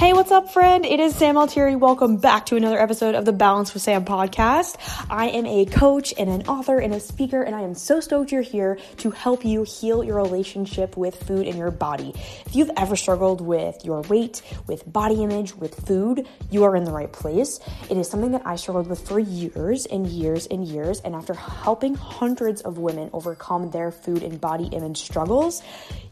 Hey, what's up, friend? It is Sam Altieri. Welcome back to another episode of the Balance with Sam podcast. I am a coach and an author and a speaker, and I am so stoked you're here to help you heal your relationship with food and your body. If you've ever struggled with your weight, with body image, with food, you are in the right place. It is something that I struggled with for years and years and years, and after helping hundreds of women overcome their food and body image struggles,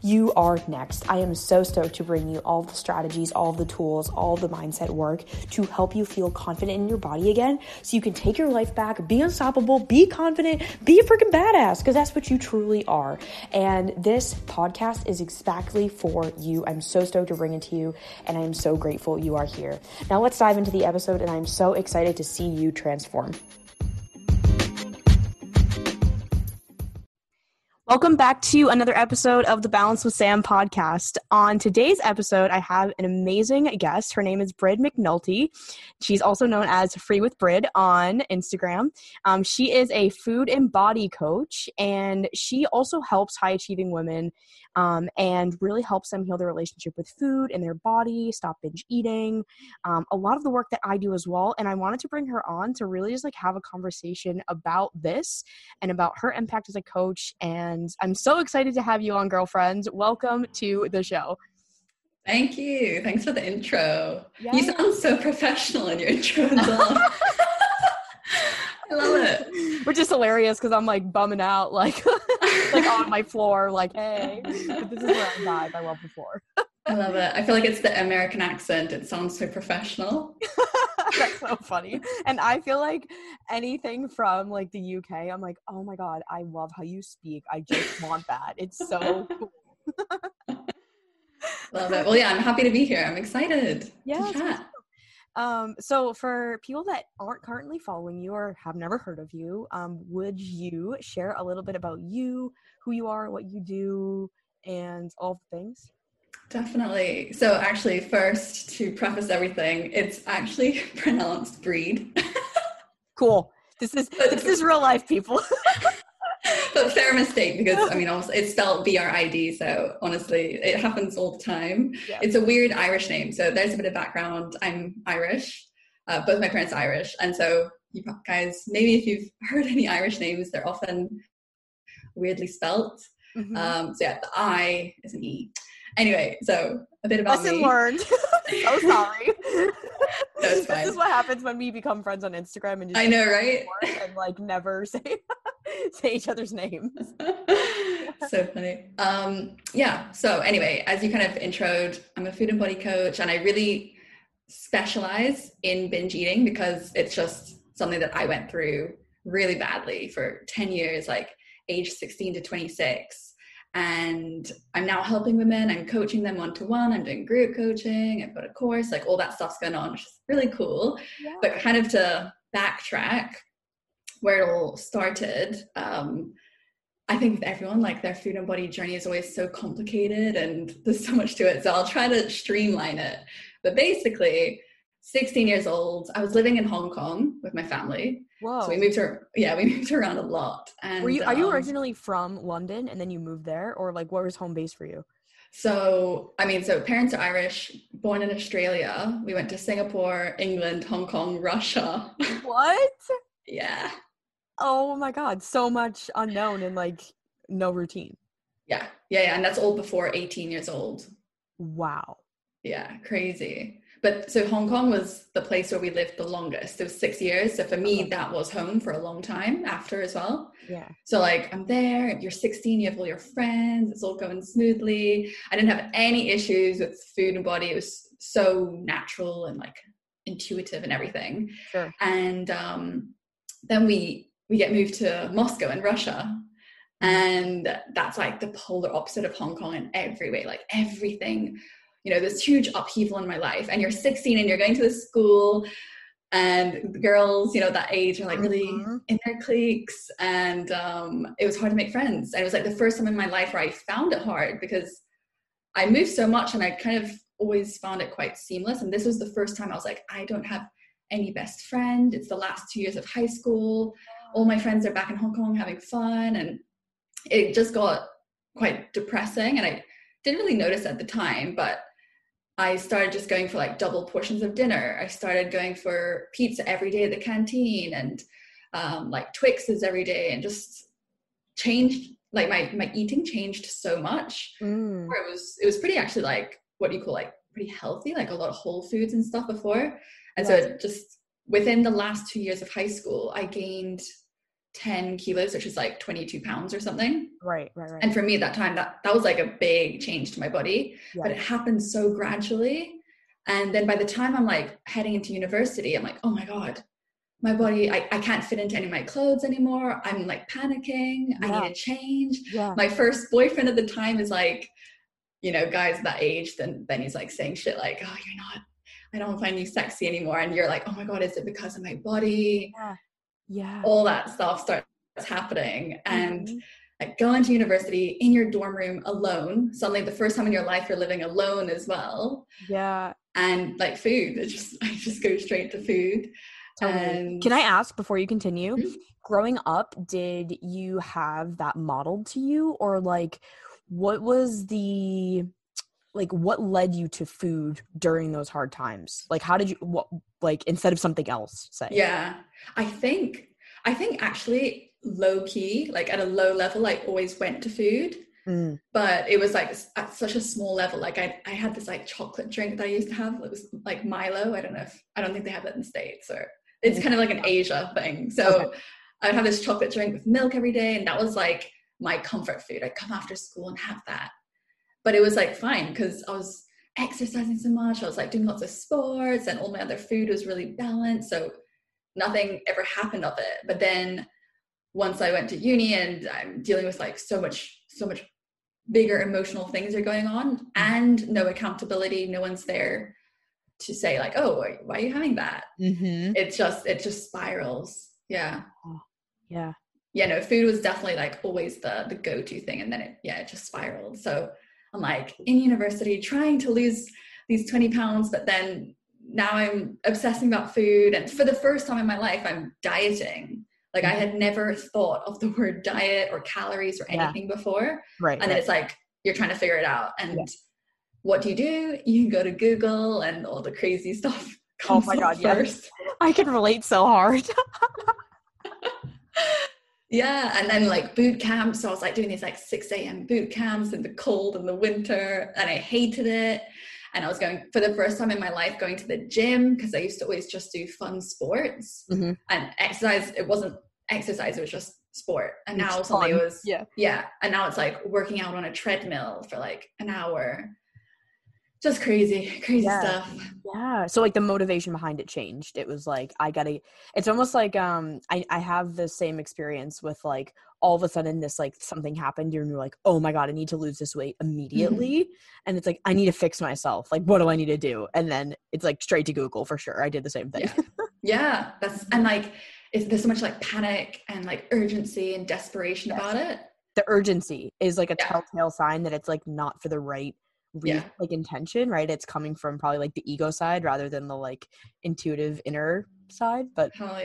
you are next. I am so stoked to bring you all the strategies, all the tools, all the mindset work to help you feel confident in your body again so you can take your life back, be unstoppable, be confident, be a freaking badass, because that's what you truly are. And this podcast is exactly for you. I'm so stoked to bring it to you, and I am so grateful you are here. Now let's dive into the episode, and I'm so excited to see you transform. Welcome back to another episode of the Balance with Sam podcast. On today's episode, I have an amazing guest. Her name is Brid McNulty. She's also known as Free with Brid on Instagram. She is a food and body coach, and she also helps high-achieving women and really helps them heal their relationship with food and their body, stop binge eating, a lot of the work that I do as well. And I wanted to bring her on to really just like have a conversation about this and about her impact as a coach. And I'm so excited to have you on, girlfriends. Welcome to the show. Thank you. Thanks for the intro. Yes. You sound so professional in your intro as well. I love it. Which is hilarious because I'm like bumming out like like on my floor, like, hey, but this is where I vibe. I love the floor. I love it. I feel like it's the American accent. It sounds so professional. That's so funny. And I feel like anything from like the UK, I'm like, oh my God, I love how you speak. I just want that. It's so cool. Love it. Well, yeah, I'm happy to be here. I'm excited. Yeah. To chat. So for people that aren't currently following you or have never heard of you, would you share a little bit about you, who you are, what you do, and all the things? Definitely. So actually, first, to preface everything, it's actually pronounced Brid. Cool. This is real life, people. But fair mistake, because I mean, it's spelled B-R-I-D, so honestly, it happens all the time. Yeah. It's a weird Irish name, so there's a bit of background. I'm Irish. Both my parents are Irish, and so you guys, maybe if you've heard any Irish names, they're often weirdly spelt. Mm-hmm. So yeah, the I is an E. Anyway, so a bit about me. Lesson learned. So sorry. No, it's fine. This is what happens when we become friends on Instagram and just I know, right? And like never say each other's names. So funny. Yeah. So anyway, as you kind of introed, I'm a food and body coach, and I really specialize in binge eating because it's just something that I went through really badly for 10 years, like age 16 to 26. And I'm now helping women. I'm coaching them one-to-one. I'm doing group coaching. I've got a course, like all that stuff's going on, which is really cool. Yeah. But kind of to backtrack where it all started, I think with everyone, like their food and body journey is always so complicated and there's so much to it. So I'll try to streamline it. But basically, 16 years old, I was living in Hong Kong with my family. Whoa. So we moved around a lot. And are you originally from London and then you moved there, or like what was home base for you? So, I mean, parents are Irish, born in Australia. We went to Singapore, England, Hong Kong, Russia. What? Yeah. Oh my God. So much unknown and like no routine. Yeah. And that's all before 18 years old. Wow. Yeah. Crazy. But so Hong Kong was the place where we lived the longest. It was 6 years. So for me, that was home for a long time after as well. Yeah. So like I'm there, you're 16, you have all your friends, it's all going smoothly. I didn't have any issues with food and body. It was so natural and like intuitive and everything. Sure. And then we get moved to Moscow in Russia. And that's like the polar opposite of Hong Kong in every way, like everything. You know, this huge upheaval in my life, and you're 16 and you're going to this school, and the girls, you know, that age are like really in their cliques, and it was hard to make friends. And it was like the first time in my life where I found it hard because I moved so much and I kind of always found it quite seamless. And this was the first time I was like, I don't have any best friend. It's the last 2 years of high school. All my friends are back in Hong Kong having fun. And it just got quite depressing. And I didn't really notice at the time, but I started just going for like double portions of dinner. I started going for pizza every day at the canteen and like Twixes every day, and just changed, like my eating changed so much. Where it was pretty actually like, what do you call, like pretty healthy, like a lot of whole foods and stuff before. And so it just within the last 2 years of high school, I gained 10 kilos, which is like 22 pounds or something. Right. And for me at that time, that was like a big change to my body, but it happened so gradually. And then by the time I'm like heading into university, I'm like, oh my God, my body, I can't fit into any of my clothes anymore. I'm like panicking. I need a change. My first boyfriend at the time is like, you know, guys that age, then he's like saying shit like, oh, you're not, I don't find you sexy anymore. And you're like, oh my God, is it because of my body? Yeah. All that stuff starts happening. And like going to university in your dorm room alone, suddenly the first time in your life you're living alone as well. Yeah. And like food, I just go straight to food. Can I ask before you continue, growing up, did you have that modeled to you, or like what led you to food during those hard times? Like, how did you, instead of something else, say? Yeah, I think actually low key, like at a low level, I always went to food, but it was like at such a small level. Like I had this like chocolate drink that I used to have. It was like Milo. I don't think they have that in the States, or it's kind of like an Asia thing. So I would have this chocolate drink with milk every day. And that was like my comfort food. I'd come after school and have that. But it was like fine because I was exercising so much. I was like doing lots of sports, and all my other food was really balanced. So nothing ever happened of it. But then once I went to uni and I'm dealing with like so much bigger emotional things are going on, and no accountability, no one's there to say like, oh, why are you having that? It just spirals. Yeah. No, food was definitely like always the go-to thing. And then it just spiraled. So I'm like in university trying to lose these 20 pounds, but then now I'm obsessing about food. And for the first time in my life, I'm dieting. Like I had never thought of the word diet or calories or anything before. Right. And then it's like, you're trying to figure it out. And what do? You can go to Google and all the crazy stuff comes first. Yes. I can relate so hard. Yeah. And then like boot camps. So I was like doing these like 6 a.m. boot camps in the cold and the winter, and I hated it. And I was going for the first time in my life going to the gym, because I used to always just do fun sports and exercise. It wasn't exercise. It was just sport. And now suddenly it was, yeah. And now it's like working out on a treadmill for like an hour. Just crazy stuff. Yeah. So like the motivation behind it changed. It was like, it's almost like, I have the same experience with like, all of a sudden this like something happened and you're like, oh my God, I need to lose this weight immediately. And it's like, I need to fix myself. Like, what do I need to do? And then it's like straight to Google for sure. I did the same thing. Yeah. There's so much like panic and like urgency and desperation about it. The urgency is like a telltale sign that it's like not for the right like intention, right? It's coming from probably like the ego side rather than the like intuitive inner side. But hell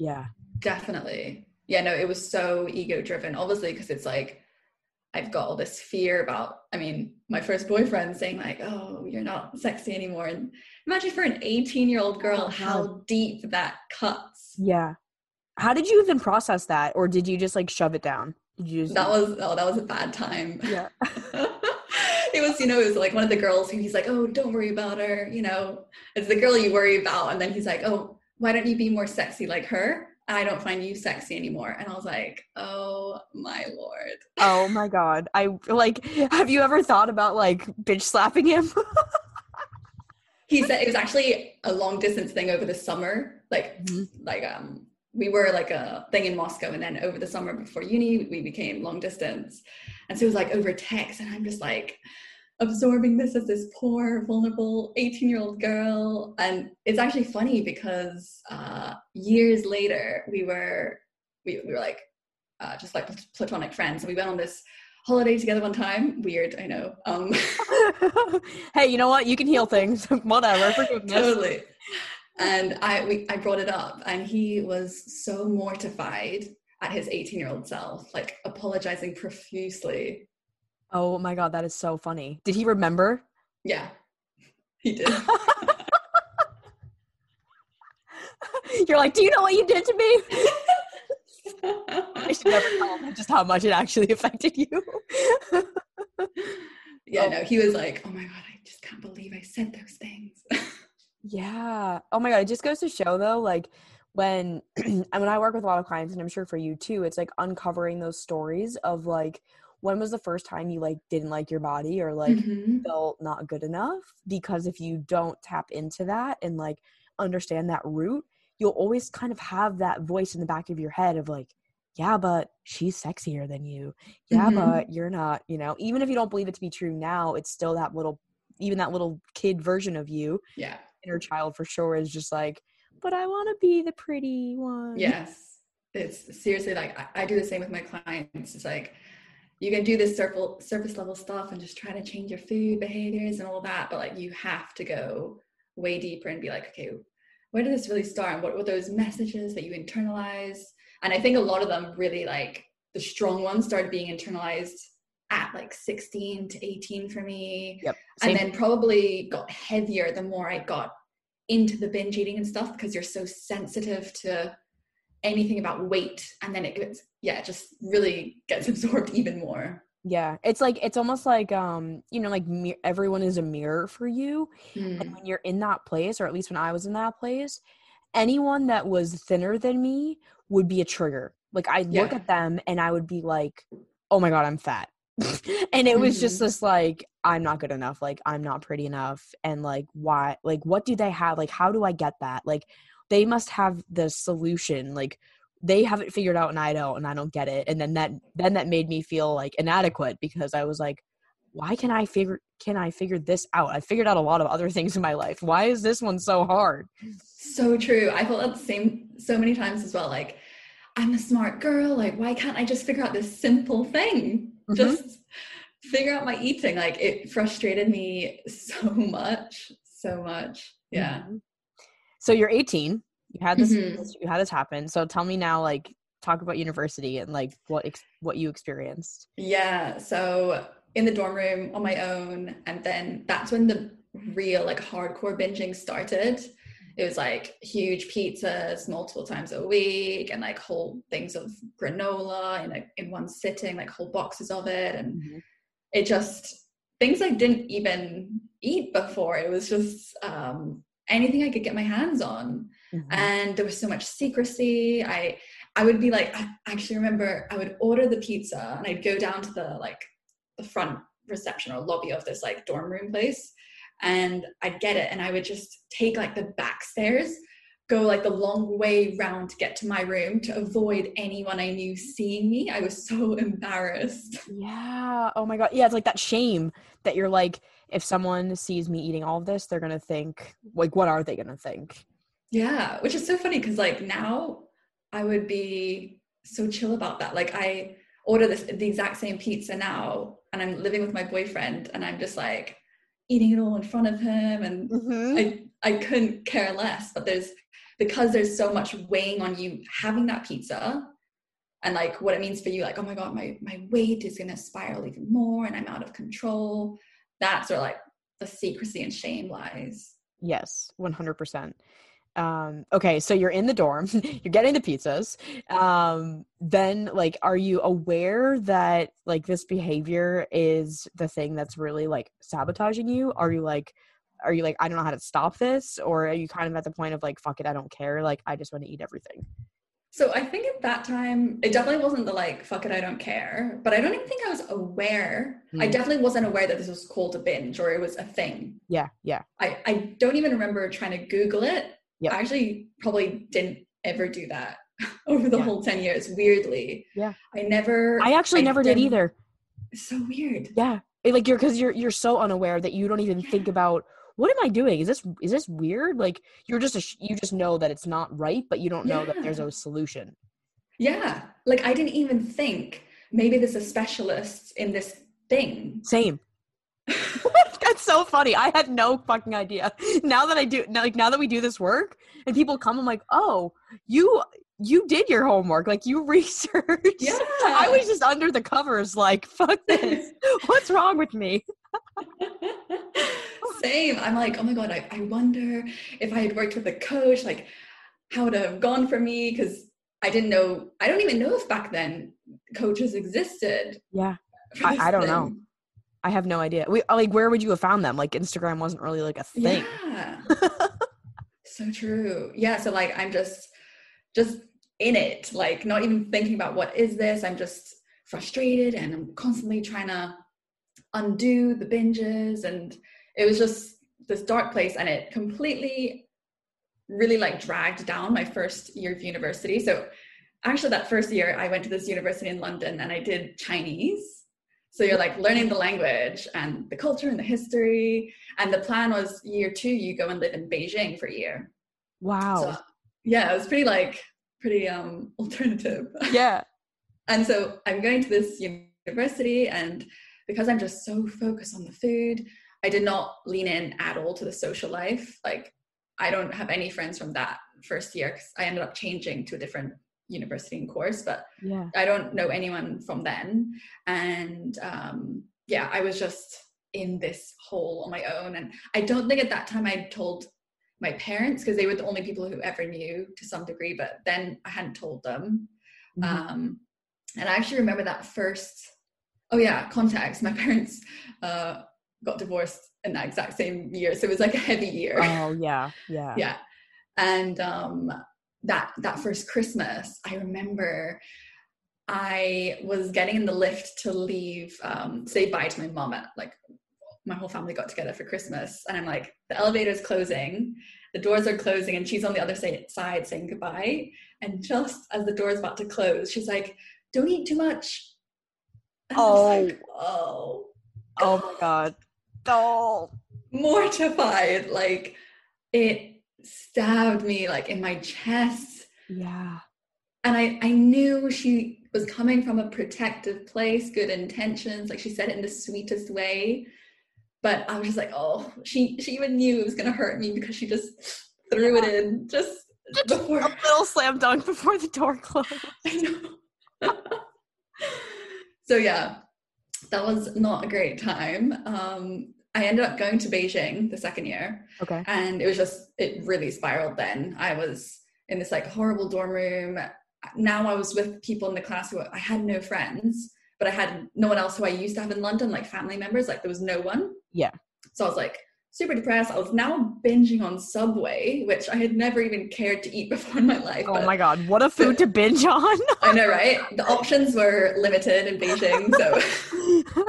yeah, definitely. Yeah, no, it was so ego driven, obviously, because it's like I've got all this fear about. I mean, my first boyfriend saying like, "Oh, you're not sexy anymore," and imagine for an 18-year-old girl how deep that cuts. Yeah, how did you even process that, or did you just like shove it down? That was a bad time. Yeah. It was like one of the girls who he's like, oh, don't worry about her. You know, it's the girl you worry about. And then he's like, oh, why don't you be more sexy like her? I don't find you sexy anymore. And I was like, oh my Lord. Oh my God. Have you ever thought about like bitch slapping him? He said it was actually a long distance thing over the summer. Like, we were like a thing in Moscow. And then over the summer before uni, we became long distance. And so it was like over text. And I'm just like absorbing this as this poor, vulnerable 18-year-old girl. And it's actually funny because years later, we were like just like platonic friends. And we went on this holiday together one time. Weird, I know. Hey, you know what? You can heal things. Whatever. Forgiveness. Totally. And I brought it up, and he was so mortified at his 18-year-old self, like apologizing profusely. Oh my God, that is so funny. Did he remember? Yeah. He did. You're like, do you know what you did to me? I should never tell him just how much it actually affected you. Yeah, no, he was like, oh my God, I just can't believe I said those things. Yeah. Oh my God. It just goes to show though, like when I work with a lot of clients, and I'm sure for you too, it's like uncovering those stories of like, when was the first time you like didn't like your body or like felt not good enough? Because if you don't tap into that and like understand that root, you'll always kind of have that voice in the back of your head of like, yeah, but she's sexier than you. Yeah, but you're not, you know, even if you don't believe it to be true now, it's still that little, even that little kid version of you. Yeah. Inner child for sure is just like, but I want to be the pretty one. Yes. It's seriously like, I do the same with my clients. It's like, you can do this surface level stuff and just try to change your food behaviors and all that. But like, you have to go way deeper and be like, okay, where did this really start? And what were those messages that you internalized? And I think a lot of them really, like the strong ones started being internalized at like 16 to 18 for me. Yep. And then probably got heavier the more I got into the binge eating and stuff, because you're so sensitive to anything about weight. And then it gets, it just really gets absorbed even more. Yeah. It's like, it's almost like, you know, like everyone is a mirror for you. And when you're in that place, or at least when I was in that place, anyone that was thinner than me would be a trigger. Like I'd look at them and I would be like, oh my God, I'm fat. And it was just this like, I'm not good enough. Like I'm not pretty enough. And like, why, like, what do they have? Like, how do I get that? Like they must have the solution. Like they haven't figured out and I don't get it. And then that made me feel like inadequate, because I was like, why can I figure this out? I figured out a lot of other things in my life. Why is this one so hard? So true. I felt that the same so many times as well. Like I'm a smart girl. Like why can't I just figure out this simple thing? Just figure out my eating. Like it frustrated me so much. Yeah. So you're 18. You had this happen. So tell me now, like talk about university and like what you experienced. Yeah. So in the dorm room on my own. And then that's when the real like hardcore binging started. It was like huge pizzas multiple times a week and like whole things of granola in like in one sitting, like whole boxes of it. And it just, things I didn't even eat before. It was just anything I could get my hands on. And there was so much secrecy. I would be like, I actually remember I would order the pizza and I'd go down to the like the front reception or lobby of this like dorm room place, and I'd get it and I would just take like the back stairs, go like the long way round to get to my room to avoid anyone I knew seeing me. I was so embarrassed. Yeah. Oh my God. Yeah. It's like that shame that you're like, if someone sees me eating all of this, they're going to think like, what are they going to think? Yeah. Which is so funny, because like now I would be so chill about that. Like I order the exact same pizza now and I'm living with my boyfriend and I'm just like eating it all in front of him. And I couldn't care less, but because there's so much weighing on you having that pizza and like what it means for you, like, oh my God, my weight is going to spiral even more and I'm out of control. That's where like the secrecy and shame lies. Yes. 100%. Okay. So you're in the dorm, you're getting the pizzas. Then like, are you aware that like this behavior is the thing that's really like sabotaging you? Are you like, I don't know how to stop this? Or are you kind of at the point of like, fuck it, I don't care. Like, I just want to eat everything. So I think at that time, it definitely wasn't the like, fuck it, I don't care, but I don't even think I was aware. I definitely wasn't aware that this was called a binge or it was a thing. Yeah. Yeah. I don't even remember trying to Google it. Yep. I actually probably didn't ever do that over the whole 10 years, weirdly. Yeah. I never did either. It's so weird. Yeah. It, like because you're so unaware that you don't even think about, what am I doing? Is this weird? Like you're just, you just know that it's not right, but you don't know that there's a solution. Yeah. Like I didn't even think maybe there's a specialist in this thing. Same. That's so funny. I had no fucking idea. Now that we do this work and people come, I'm like, oh, you did your homework. Like you researched. Yeah. I was just under the covers like, fuck this. What's wrong with me? Same. I'm like, oh my God, I wonder if I had worked with a coach, like how it would have gone for me, because I didn't know, I don't even know if back then coaches existed. Yeah, I don't know. I have no idea. Where would you have found them? Like Instagram wasn't really like a thing. Yeah. So true. Yeah. So like, I'm just in it, like not even thinking about what is this. I'm just frustrated and I'm constantly trying to undo the binges. And it was just this dark place, and it completely really like dragged down my first year of university. So actually that first year I went to this university in London and I did Chinese. So you're like learning the language and the culture and the history. And the plan was year two, you go and live in Beijing for a year. Wow. So, yeah, it was pretty alternative. Yeah. And so I'm going to this university, and because I'm just so focused on the food, I did not lean in at all to the social life. Like I don't have any friends from that first year because I ended up changing to a different university and course, but yeah. I don't know anyone from then. And I was just in this hole on my own. And I don't think at that time I told my parents, because they were the only people who ever knew to some degree, but then I hadn't told them. Mm-hmm. And I actually remember that first, contacts. My parents got divorced in that exact same year. So it was like a heavy year. Oh yeah. Yeah. Yeah. And that first Christmas, I remember I was getting in the lift to leave, say bye to my mom at like my whole family got together for Christmas. And I'm like, the elevator's closing, the doors are closing, and she's on the other side saying goodbye. And just as the door's about to close, she's like, don't eat too much. And I was like, oh my God. Oh, mortified. Like it stabbed me like in my chest. Yeah. And I knew she was coming from a protective place, good intentions. Like she said it in the sweetest way, but I was just like, oh, she even knew it was going to hurt me because she just threw it in just before. A little slam dunk before the door closed. I know. So yeah, that was not a great time. I ended up going to Beijing the second year. Okay. And it really spiraled then. I was in this like horrible dorm room. Now I was with people in the class who I had no friends, but I had no one else who I used to have in London, like family members, like there was no one. Yeah. So I was like super depressed. I was now binging on Subway, which I had never even cared to eat before in my life. Oh my God, what a food to binge on. I know, right? The options were limited in Beijing, so...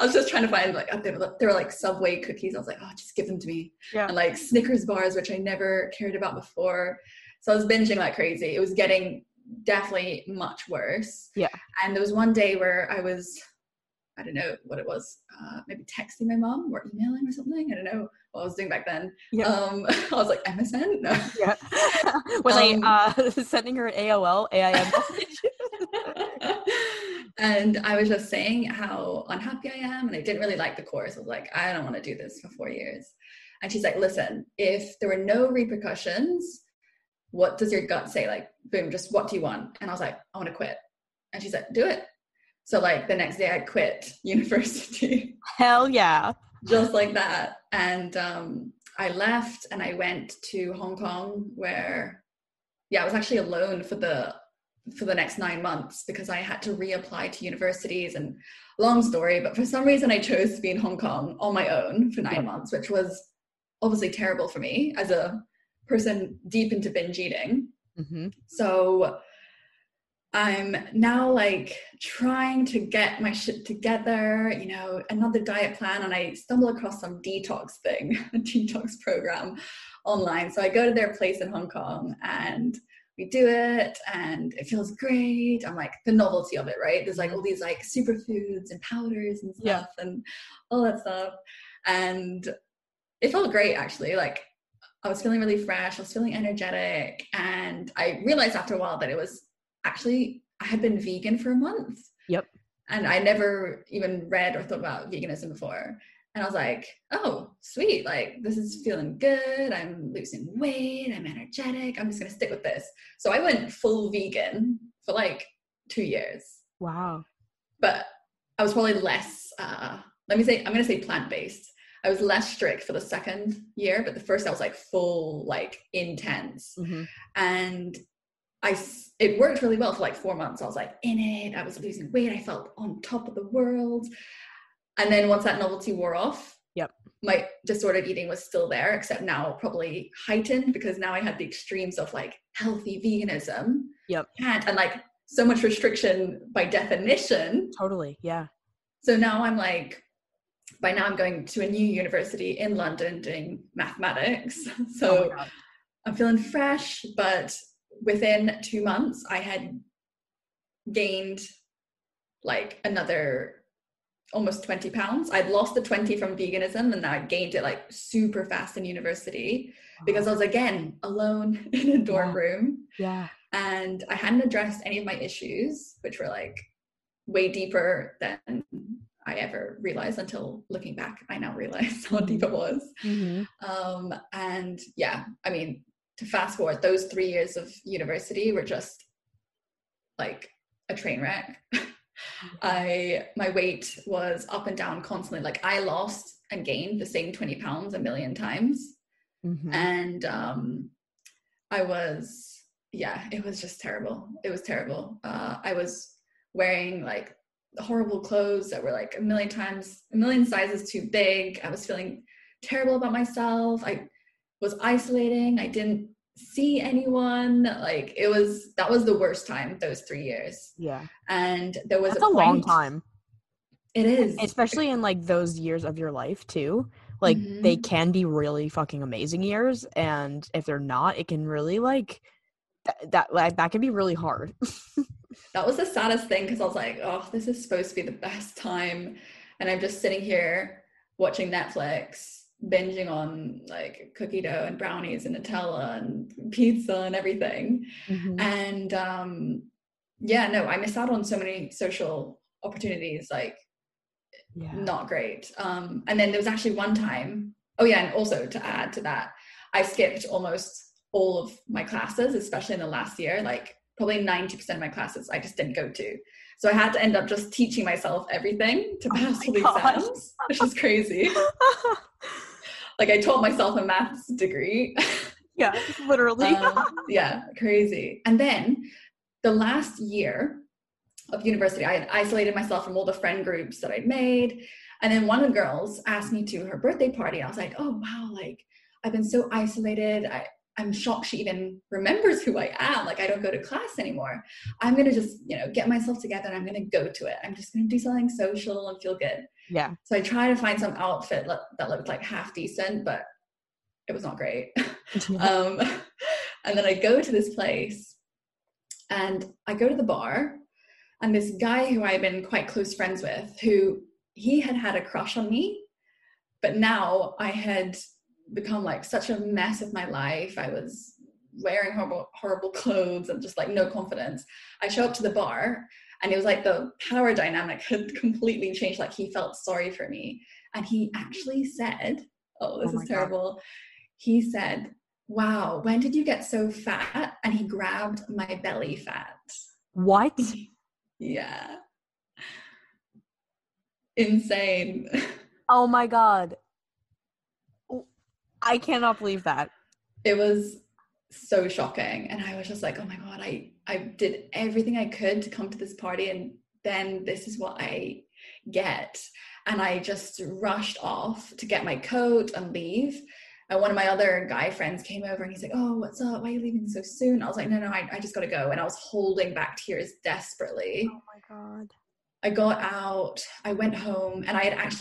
I was just trying to find like, there were like Subway cookies. I was like, oh, just give them to me. Yeah. And like Snickers bars, which I never cared about before. So I was binging like crazy. It was getting definitely much worse. Yeah. And there was one day where I was, I don't know what it was, maybe texting my mom or emailing or something. I don't know what I was doing back then. Yeah. I was like, MSN? No. Yeah. Was I sending her an AOL, AIM message? And I was just saying how unhappy I am. And I didn't really like the course. I was like, I don't want to do this for 4 years. And she's like, listen, if there were no repercussions, what does your gut say? Like, boom, just what do you want? And I was like, I want to quit. And she's like, do it. So like the next day I quit university. Hell yeah. Just like that. And I left and I went to Hong Kong where, I was actually alone for the next 9 months because I had to reapply to universities, and long story, but for some reason I chose to be in Hong Kong on my own for 9 months, which was obviously terrible for me as a person deep into binge eating. Mm-hmm. So I'm now like trying to get my shit together, another diet plan, and I stumble across some detox thing, a detox program online. So I go to their place in Hong Kong and we do it and it feels great. I'm like the novelty of it, right? There's like all these like superfoods and powders and stuff and all that stuff. And it felt great actually. Like I was feeling really fresh. I was feeling energetic. And I realized after a while that it was actually, I had been vegan for a month. Yep. And I never even read or thought about veganism before. And I was like, oh, sweet. Like, this is feeling good. I'm losing weight. I'm energetic. I'm just going to stick with this. So I went full vegan for like 2 years. Wow. But I was probably less I'm going to say plant-based. I was less strict for the second year, but the first I was like full, like intense. Mm-hmm. And it worked really well for like 4 months. I was like in it, I was losing weight. I felt on top of the world. And then once that novelty wore off, yep, my disordered eating was still there, except now probably heightened because now I had the extremes of like healthy veganism. Yep. And like so much restriction by definition. Totally. Yeah. So now I'm like, by now I'm going to a new university in London doing mathematics. So I'm feeling fresh, but within 2 months I had gained like another almost 20 pounds. I'd lost the 20 from veganism and now I gained it like super fast in university because I was again alone in a dorm room. Yeah. And I hadn't addressed any of my issues, which were like way deeper than I ever realized until looking back. I now realize how deep it was. Mm-hmm. And yeah, I mean, to fast forward, those 3 years of university were just like a train wreck. My weight was up and down constantly. Like I lost and gained the same 20 pounds a million times. Mm-hmm. And it was just terrible. It was terrible. I was wearing like horrible clothes that were like a million sizes too big. I was feeling terrible about myself. I was isolating. I didn't see anyone. Like that was the worst time, those 3 years. Yeah. And there was That's a long time. It is. Especially in like those years of your life too. Like mm-hmm. they can be really fucking amazing years. And if they're not, it can really like that can be really hard. That was the saddest thing because I was like, oh, this is supposed to be the best time. And I'm just sitting here watching Netflix, binging on like cookie dough and brownies and Nutella and pizza and everything. Mm-hmm. And I missed out on so many social opportunities, like not great. And then there was actually one time, and also to add to that, I skipped almost all of my classes, especially in the last year, like probably 90% of my classes I just didn't go to. So I had to end up just teaching myself everything to pass all the exams, which is crazy. Like I taught myself a maths degree. Yeah, literally. Crazy. And then the last year of university, I had isolated myself from all the friend groups that I'd made. And then one of the girls asked me to her birthday party. I was like, oh, wow, like I've been so isolated. I'm shocked she even remembers who I am. Like I don't go to class anymore. I'm going to just, get myself together and I'm going to go to it. I'm just going to do something social and feel good. Yeah. So I tried to find some outfit that looked like half decent, but it was not great. And then I go to this place and I go to the bar and this guy who I've been quite close friends with, who he had a crush on me, but now I had become like such a mess of my life. I was wearing horrible clothes and just like no confidence. I show up to the bar and it was like the power dynamic had completely changed. Like he felt sorry for me and he actually said, this is terrible. God. He said, wow, when did you get so fat? And he grabbed my belly fat. What? Yeah. Insane. Oh my God. I cannot believe that. It was so shocking. And I was just like, oh my God, I did everything I could to come to this party. And then this is what I get. And I just rushed off to get my coat and leave. And one of my other guy friends came over and he's like, oh, what's up? Why are you leaving so soon? I was like, no, I just got to go. And I was holding back tears desperately. Oh my God. I got out, I went home, and I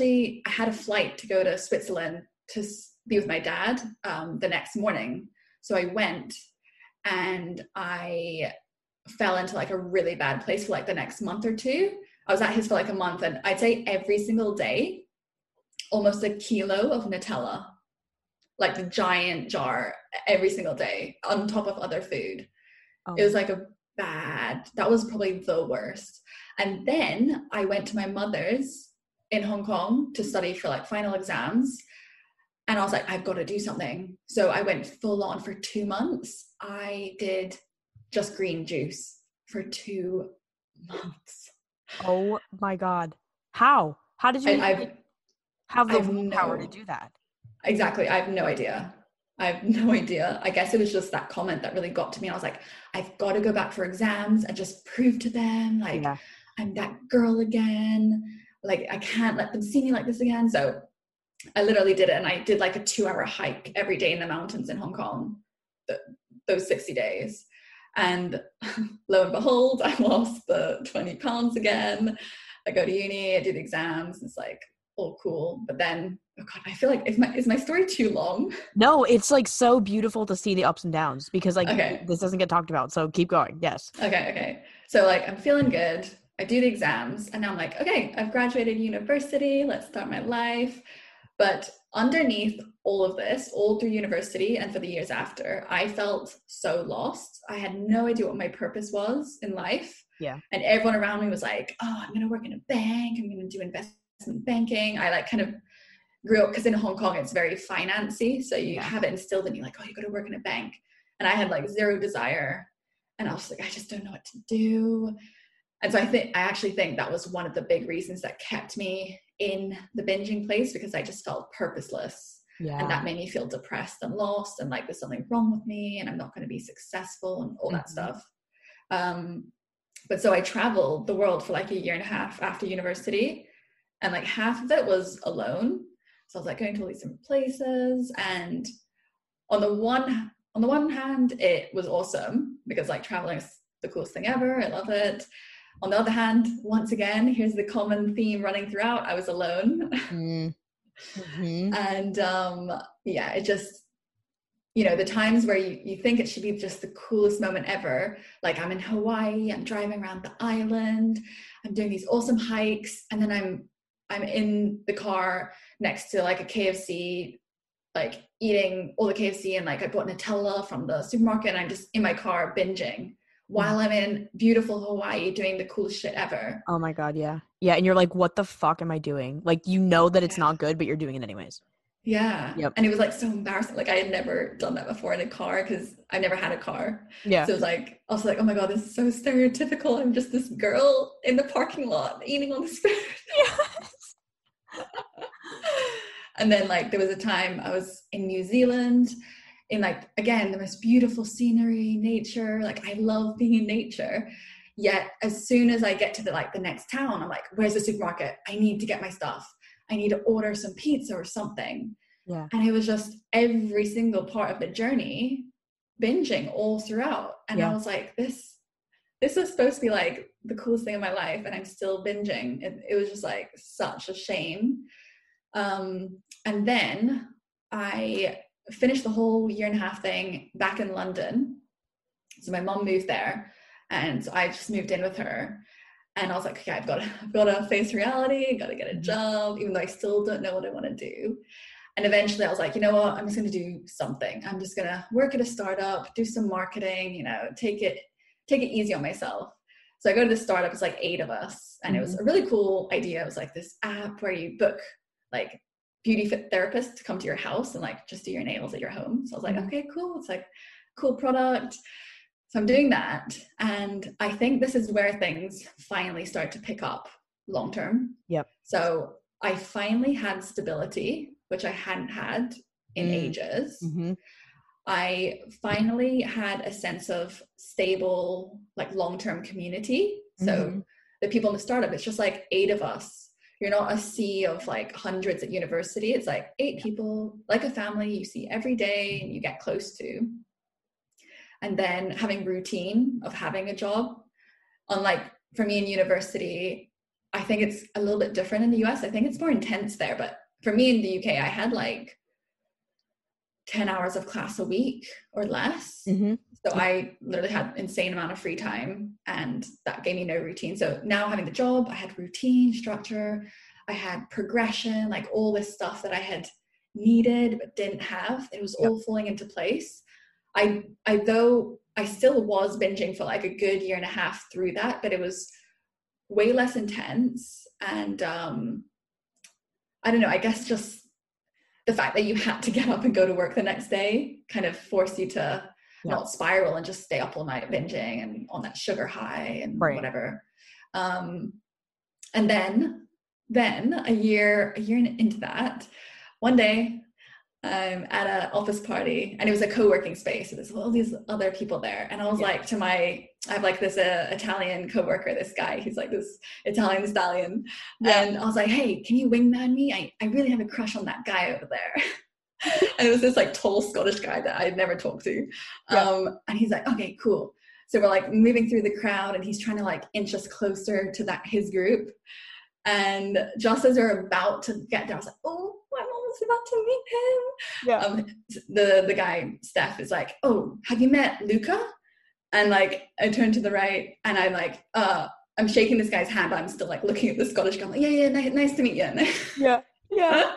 had a flight to go to Switzerland to be with my dad the next morning. So I went and I fell into like a really bad place for like the next month or two. I was at his for like a month and I'd say every single day, almost a kilo of Nutella, like the giant jar every single day on top of other food. Oh. It was like that was probably the worst. And then I went to my mother's in Hong Kong to study for like final exams. And I was like, I've got to do something. So I went full on for 2 months. I did just green juice for 2 months. Oh my God. How? How did you? I have the willpower to do that? Exactly. I have no idea. I guess it was just that comment that really got to me. I was like, I've got to go back for exams and just prove to them, like, yeah, I'm that girl again. Like, I can't let them see me like this again. So I literally did it. And I did like a 2-hour hike every day in the mountains in Hong Kong, those 60 days. And lo and behold, I lost the 20 pounds again. I go to uni, I do the exams. It's like, all cool. But then, oh God, I feel like, is my story too long? No, it's like so beautiful to see the ups and downs, because like, okay, this doesn't get talked about. So keep going. Yes. Okay. So like, I'm feeling good. I do the exams and now I'm like, okay, I've graduated university. Let's start my life. But underneath all of this, all through university and for the years after, I felt so lost. I had no idea what my purpose was in life. Yeah. And everyone around me was like, oh, I'm going to work in a bank. I'm going to do investment banking. I like kind of grew up, because in Hong Kong, it's very financy. So you have it instilled in you, like, oh, you got to work in a bank. And I had like zero desire. And I was like, I just don't know what to do. And so I actually think that was one of the big reasons that kept me in the binging place, because I just felt purposeless. Yeah. And that made me feel depressed and lost and like there's something wrong with me and I'm not going to be successful and all that stuff. But so I traveled the world for like a year and a half after university, and like half of it was alone. So I was like going to all these different places, and on the one hand it was awesome because like traveling is the coolest thing ever. I love it. On the other hand, once again, here's the common theme running throughout. I was alone. Mm-hmm. And it just, the times where you think it should be just the coolest moment ever. Like I'm in Hawaii, I'm driving around the island, I'm doing these awesome hikes. And then I'm in the car next to like a KFC, like eating all the KFC. And like I bought Nutella from the supermarket and I'm just in my car binging, while I'm in beautiful Hawaii doing the coolest shit ever. Oh my God. Yeah. Yeah. And you're like, what the fuck am I doing? Like, you know that it's not good, but you're doing it anyways. Yeah. Yep. And it was like so embarrassing. Like I had never done that before in a car, because I never had a car. Yeah. So it was like, also like, oh my God, this is so stereotypical. I'm just this girl in the parking lot eating on the spoon. Yes. And then like, there was a time I was in New Zealand, in like, again, the most beautiful scenery, nature. Like I love being in nature. Yet as soon as I get to the next town, I'm like, where's the supermarket? I need to get my stuff. I need to order some pizza or something. Yeah. And it was just every single part of the journey, binging all throughout. And I was like, this was supposed to be like the coolest thing in my life, and I'm still binging. It was just like such a shame. And then I finished the whole year and a half thing back in London. So my mom moved there and I just moved in with her, and I was like, okay, I've got to face reality, got to get a job, even though I still don't know what I want to do. And eventually I was like, you know what, I'm just going to do something. I'm just going to work at a startup, do some marketing, take it easy on myself. So I go to this startup, it's like 8 of us, and it was a really cool idea. It was like this app where you book like beauty fit therapist to come to your house and like just do your nails at your home. So I was like, okay, cool. It's like cool product. So I'm doing that. And I think this is where things finally start to pick up long term. Yep. So I finally had stability, which I hadn't had in ages. Mm-hmm. I finally had a sense of stable, like long-term community. So the people in the startup, it's just like 8 of us. You're not a sea of like hundreds at university. It's like 8 people, like a family you see every day and you get close to. And then having routine of having a job. Unlike for me in university, I think it's a little bit different in the US. I think it's more intense there. But for me in the UK, I had like 10 hours of class a week or less. Mm-hmm. So I literally had insane amount of free time, and that gave me no routine. So now having the job, I had routine, structure, I had progression, like all this stuff that I had needed but didn't have. It was all falling into place. Though I still was binging for like a good year and a half through that, but it was way less intense. And I don't know, I guess just the fact that you had to get up and go to work the next day kind of forced you to not spiral and just stay up all night binging and on that sugar high and whatever. And then Then a year into that, one day I'm at an office party, and it was a co-working space. So there's all these other people there. And I was like to my, I have like this Italian coworker, this guy, he's like this Italian stallion. Yeah. And I was like, hey, can you wingman me? I really have a crush on that guy over there. And it was this like tall Scottish guy that I had never talked to. Yeah. And he's like, okay, cool. So we're like moving through the crowd, and he's trying to like inch us closer to that, his group. And just as we're about to get there, I was like, oh, I'm almost about to meet him. Yeah. The guy, Steph, is like, oh, have you met Luca? And like, I turn to the right, and I'm like, I'm shaking this guy's hand, but I'm still like looking at the Scottish guy. I'm like, yeah, nice to meet you. Yeah, yeah.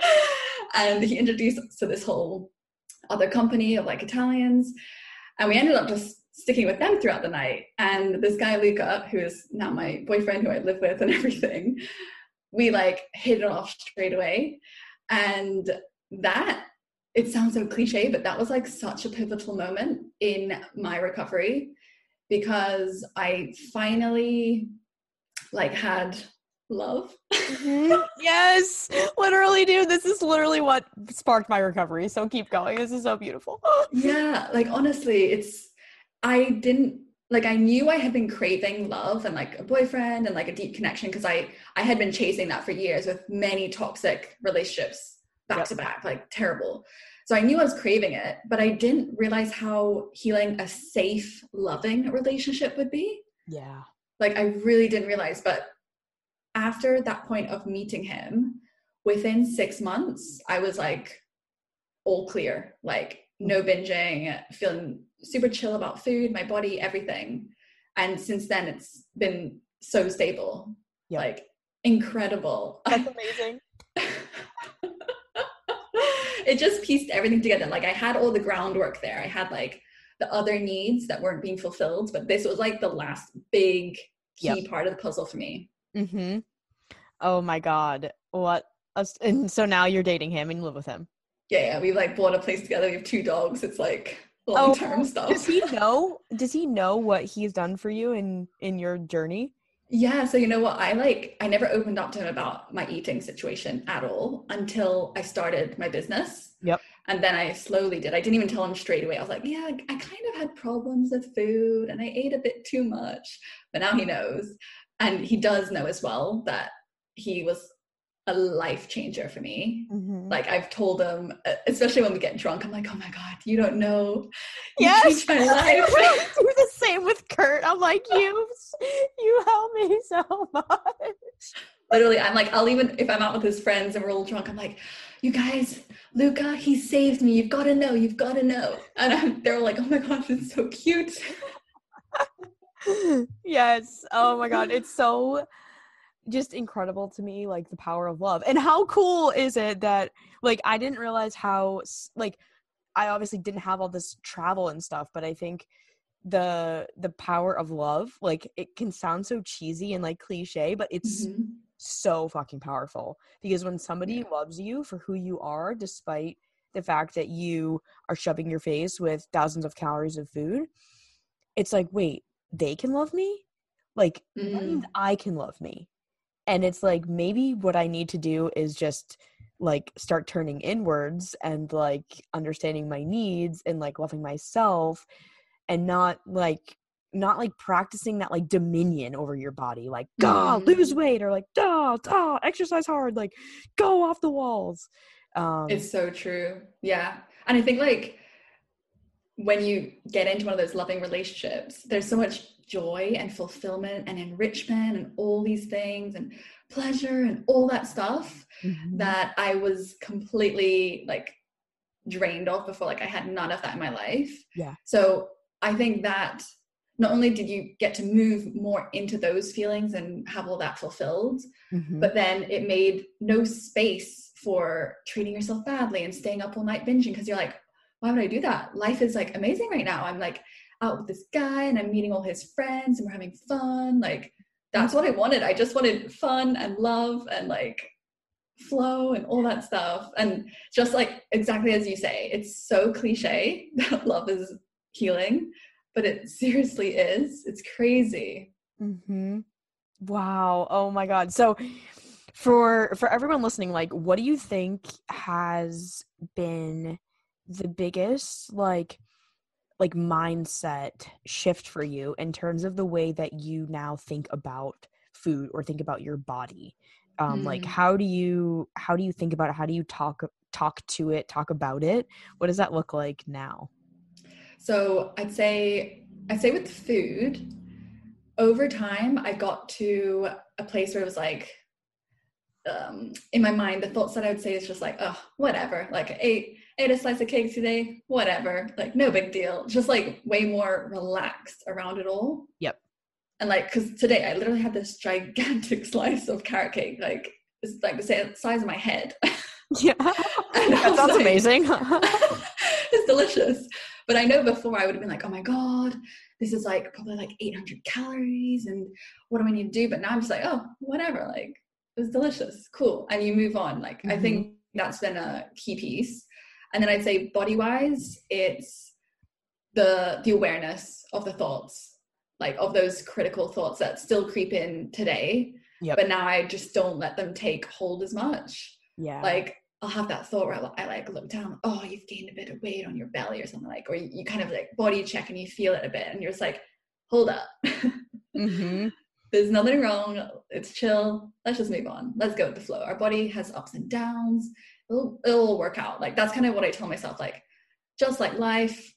And he introduced us to this whole other company of like Italians. And we ended up just sticking with them throughout the night. And this guy, Luca, who is now my boyfriend, who I live with and everything, we like hit it off straight away. And that, it sounds so cliche, but that was like such a pivotal moment in my recovery, because I finally like had love. Mm-hmm. Yes, literally, dude, this is literally what sparked my recovery. So keep going. This is so beautiful. Yeah, like honestly, I knew I had been craving love and like a boyfriend and like a deep connection, because I had been chasing that for years with many toxic relationships back to back, like terrible. So I knew I was craving it, but I didn't realize how healing a safe, loving relationship would be. Yeah. Like I really didn't realize, but after that point of meeting him, within 6 months, I was like all clear, like no binging, feeling super chill about food, my body, everything. And since then, it's been so stable. Yep. Like incredible. That's amazing. It just pieced everything together. Like I had all the groundwork there. I had like the other needs that weren't being fulfilled, but this was like the last big key part of the puzzle for me. Mm-hmm. Oh my God. And so now you're dating him and you live with him. Yeah. We've like bought a place together. We have 2 dogs. It's like long-term stuff. Does he know what he's done for you in your journey? Yeah. So you know what? I never opened up to him about my eating situation at all until I started my business. Yep. And then I slowly did. I didn't even tell him straight away. I was like, yeah, I kind of had problems with food and I ate a bit too much, but now he knows. And he does know as well that he was a life changer for me. Mm-hmm. Like I've told him, especially when we get drunk, I'm like, oh my God, you don't know. Yes. You changed my life. I do the same with Kurt. I'm like, you help me so much. Literally, I'm like, I'll even, if I'm out with his friends and we're all drunk, I'm like, you guys, Luca, he saved me. You've got to know. And they're all like, oh my God, it's so cute. Yes. Oh my God. It's so just incredible to me, like the power of love. And how cool is it that like I didn't realize how, like I obviously didn't have all this travel and stuff, but I think the power of love, like it can sound so cheesy and like cliche, but it's so fucking powerful, because when somebody loves you for who you are, despite the fact that you are shoving your face with thousands of calories of food, it's like, wait, they can love me? Like that means I can love me. And it's like, maybe what I need to do is just like start turning inwards and like understanding my needs and like loving myself, and not like practicing that like dominion over your body, like lose weight, or like exercise hard, like go off the walls. It's so true. Yeah. And I think like when you get into one of those loving relationships, there's so much joy and fulfillment and enrichment and all these things and pleasure and all that stuff that I was completely like drained of before. Like I had none of that in my life. Yeah. So I think that not only did you get to move more into those feelings and have all that fulfilled, but then it made no space for treating yourself badly and staying up all night binging, because you're like, why would I do that? Life is like amazing right now. I'm like out with this guy and I'm meeting all his friends and we're having fun. Like that's what I wanted. I just wanted fun and love and like flow and all that stuff. And just like exactly as you say, it's so cliche that love is healing, but it seriously is. It's crazy. Wow. Oh my God. So for everyone listening, like, what do you think has been the biggest like mindset shift for you in terms of the way that you now think about food or think about your body? Like, how do you think about it? How do you talk to it, talk about it? What does that look like now? So I'd say with food, over time, I got to a place where it was like, in my mind, the thoughts that I would say is just like, oh, whatever. Like, ate a slice of cake today, whatever. Like, no big deal. Just like way more relaxed around it all. Yep. And like, because today I literally had this gigantic slice of carrot cake. Like, it's like the size of my head. Yeah. That sounds like, amazing. It's delicious. But I know before I would have been like, oh my God, this is like probably like 800 calories and what do I need to do? But now I'm just like, oh, whatever. Like, it was delicious. Cool. And you move on. Like, I think that's been a key piece. And then I'd say body wise, it's the awareness of the thoughts, like of those critical thoughts that still creep in today. Yep. But now I just don't let them take hold as much. Yeah. Like, I'll have that thought where I like look down, oh, you've gained a bit of weight on your belly or something, like, or you kind of like body check and you feel it a bit and you're just like, hold up. Mm-hmm. There's nothing wrong. It's chill. Let's just move on. Let's go with the flow. Our body has ups and downs. It'll work out. Like, that's kind of what I tell myself, like, just like life,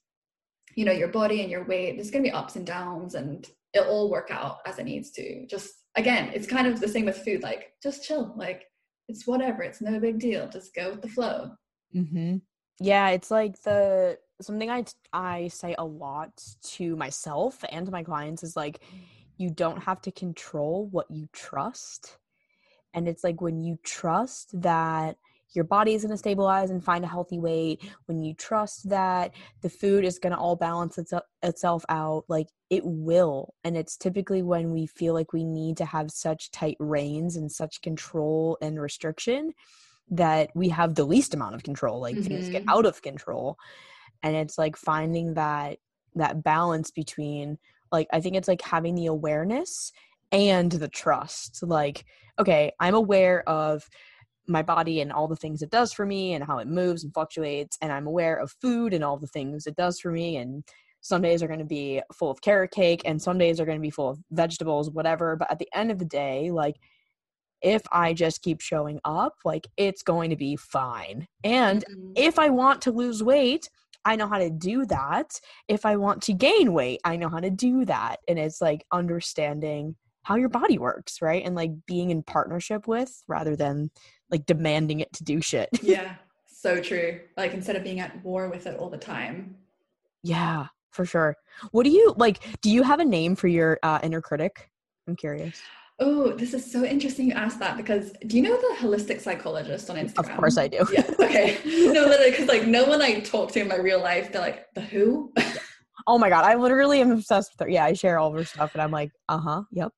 you know, your body and your weight, there's going to be ups and downs and it'll all work out as it needs to. Just, again, it's kind of the same with food. Like, just chill. Like, it's whatever. It's no big deal. Just go with the flow. Mm-hmm. Yeah, it's like something I say a lot to myself and to my clients is like, you don't have to control what you trust. And it's like, when you trust that your body is going to stabilize and find a healthy weight, when you trust that the food is going to all balance itself out, like, it will. And it's typically when we feel like we need to have such tight reins and such control and restriction that we have the least amount of control, like things get out of control. And it's like finding that balance between, like, I think it's like having the awareness and the trust. Like, okay, I'm aware of my body and all the things it does for me and how it moves and fluctuates. And I'm aware of food and all the things it does for me. And some days are going to be full of carrot cake and some days are going to be full of vegetables, whatever. But at the end of the day, like, if I just keep showing up, like, it's going to be fine. And if I want to lose weight, I know how to do that. If I want to gain weight, I know how to do that. And it's like understanding how your body works, right? And like being in partnership with rather than like demanding it to do shit. Yeah, so true. Like, instead of being at war with it all the time. Yeah, for sure. What do you like? Do you have a name for your inner critic? I'm curious. Oh, this is so interesting you asked that, because do you know the holistic psychologist on Instagram? Of course I do. Yeah. Okay. No, literally, because like no one I talk to in my real life, they're like, the who? Oh my God, I literally am obsessed with her. Yeah, I share all of her stuff and I'm like, uh-huh, yep.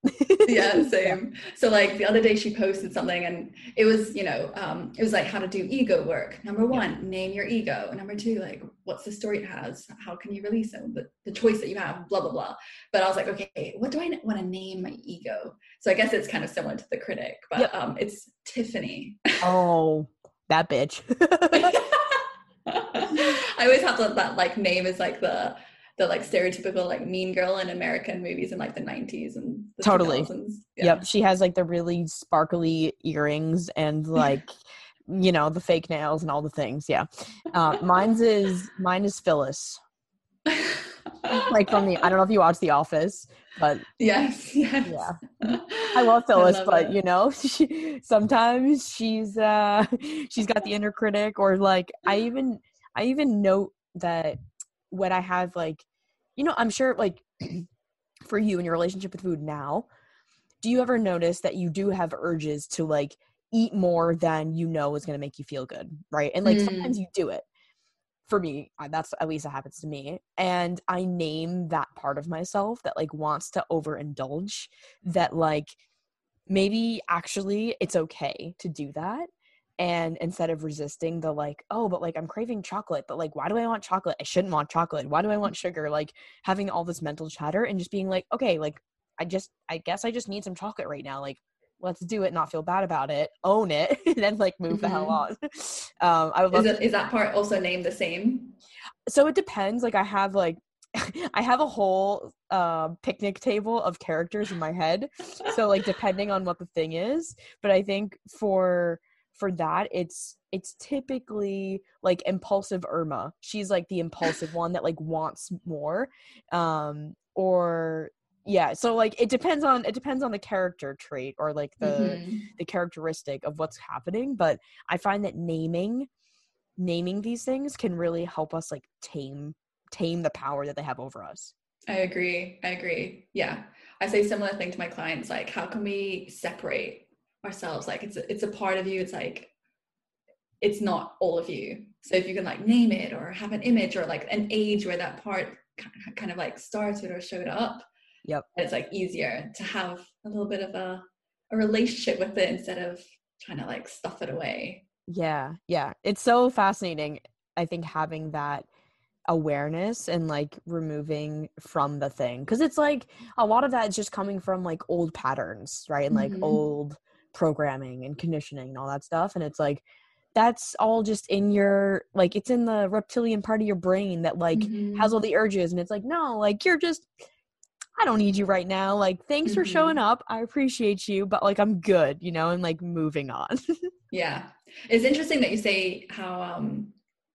Yeah, same. So like the other day she posted something and it was, you know, it was like how to do ego work. Number one, name your ego. Number two, like, what's the story it has? How can you release it? The choice that you have, blah, blah, blah. But I was like, okay, what do I want to name my ego? So I guess it's kind of similar to the critic, but it's Tiffany. Oh, that bitch. I always have that like name is like the like stereotypical like mean girl in American movies in like the 90s and the 2000s. Yeah. Yep. She has like the really sparkly earrings and like, you know, the fake nails and all the things. Yeah. Mine is Phyllis. Like from I don't know if you watch The Office, but yes. Yeah. I love Phyllis, but you know, sometimes she's got the inner critic, or like, I even note that when I have like, you know, I'm sure like for you in your relationship with food now, do you ever notice that you do have urges to like eat more than you know is going to make you feel good, right? And like sometimes you do it. For me, that's at least it happens to me. And I name that part of myself that like wants to overindulge, that like maybe actually it's okay to do that. And instead of resisting the like, oh, but like I'm craving chocolate, but like, why do I want chocolate? I shouldn't want chocolate. Why do I want sugar? Like having all this mental chatter and just being like, okay, like I guess I just need some chocolate right now. Like let's do it, not feel bad about it, own it, and then like move the hell on. I would love is that part also named the same? So it depends. Like I have a whole picnic table of characters in my head. So like depending on what the thing is, but I think for that it's typically like impulsive Irma. She's like the impulsive one that like wants more. Or yeah, so like it depends on the character trait or like the characteristic of what's happening. But I find that naming these things can really help us like tame the power that they have over us. I agree. Yeah. I say similar thing to my clients, like how can we separate ourselves? Like it's a part of you. It's like, it's not all of you. So if you can like name it or have an image or like an age where that part kind of like started or showed up. Yep. It's like easier to have a little bit of a relationship with it instead of trying to like stuff it away. Yeah. Yeah. It's so fascinating. I think having that awareness and like removing from the thing, because it's like a lot of that is just coming from like old patterns, right? And like old programming and conditioning and all that stuff. And it's like that's all just in your like it's in the reptilian part of your brain that like has all the urges. And it's like, no, like you're just, I don't need you right now. Like thanks for showing up, I appreciate you, but like I'm good, you know, and like moving on. Yeah, it's interesting that you say how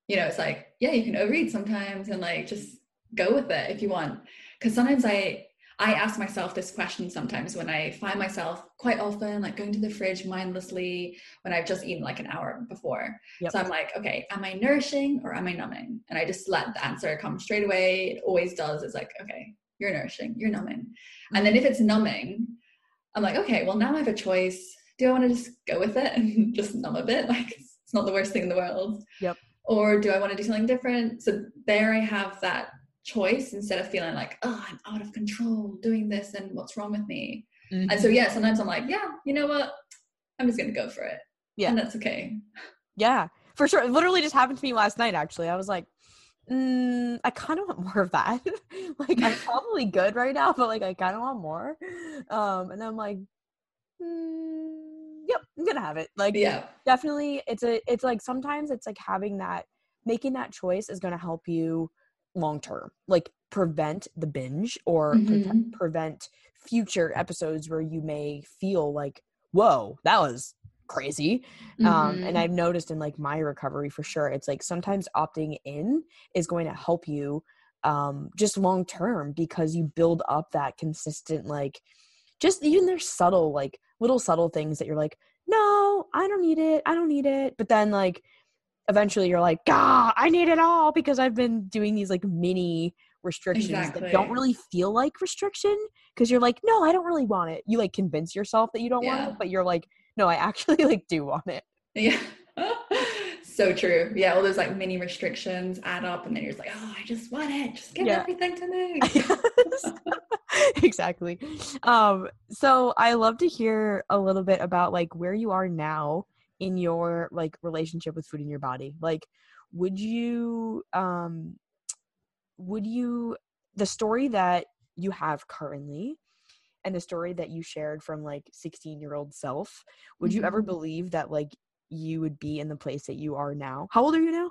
you know, it's like, yeah, you can overeat sometimes and like just go with it if you want. Because sometimes I ask myself this question sometimes when I find myself quite often like going to the fridge mindlessly when I've just eaten like an hour before. Yep. So I'm like, okay, am I nourishing or am I numbing? And I just let the answer come straight away. It always does. It's like, okay, you're nourishing, you're numbing. And then if it's numbing, I'm like, okay, well now I have a choice. Do I want to just go with it and just numb a bit? Like it's not the worst thing in the world. Yep. Or do I want to do something different? So there I have that choice instead of feeling like, oh, I'm out of control doing this and what's wrong with me. And so, yeah, sometimes I'm like, yeah, you know what? I'm just going to go for it. Yeah. And that's okay. Yeah, for sure. It literally just happened to me last night, actually. I was like, I kind of want more of that. Like, I'm probably good right now, but like, I kind of want more. And I'm like, yep, I'm gonna have it. Like, yeah, definitely. It's like sometimes it's like having that, making that choice is gonna help you long term. Like prevent the binge or prevent future episodes where you may feel like, whoa, that was crazy. And I've noticed in like my recovery for sure, it's like sometimes opting in is going to help you just long term because you build up that consistent like. Just even there's subtle, like little subtle things that you're like, no, I don't need it. But then like, eventually you're like, I need it all because I've been doing these like mini restrictions that don't really feel like restriction. Cause you're like, no, I don't really want it. You like convince yourself that you don't want it, but you're like, no, I actually like do want it. Yeah. So true. Yeah. All those like mini restrictions add up and then you're just like, oh, I just want it. Just give everything to me. Exactly. So I love to hear a little bit about like where you are now in your like relationship with food in your body. Like, would you, the story that you have currently and the story that you shared from like 16-year-old self, would you ever believe that like you would be in the place that you are now? How old are you now?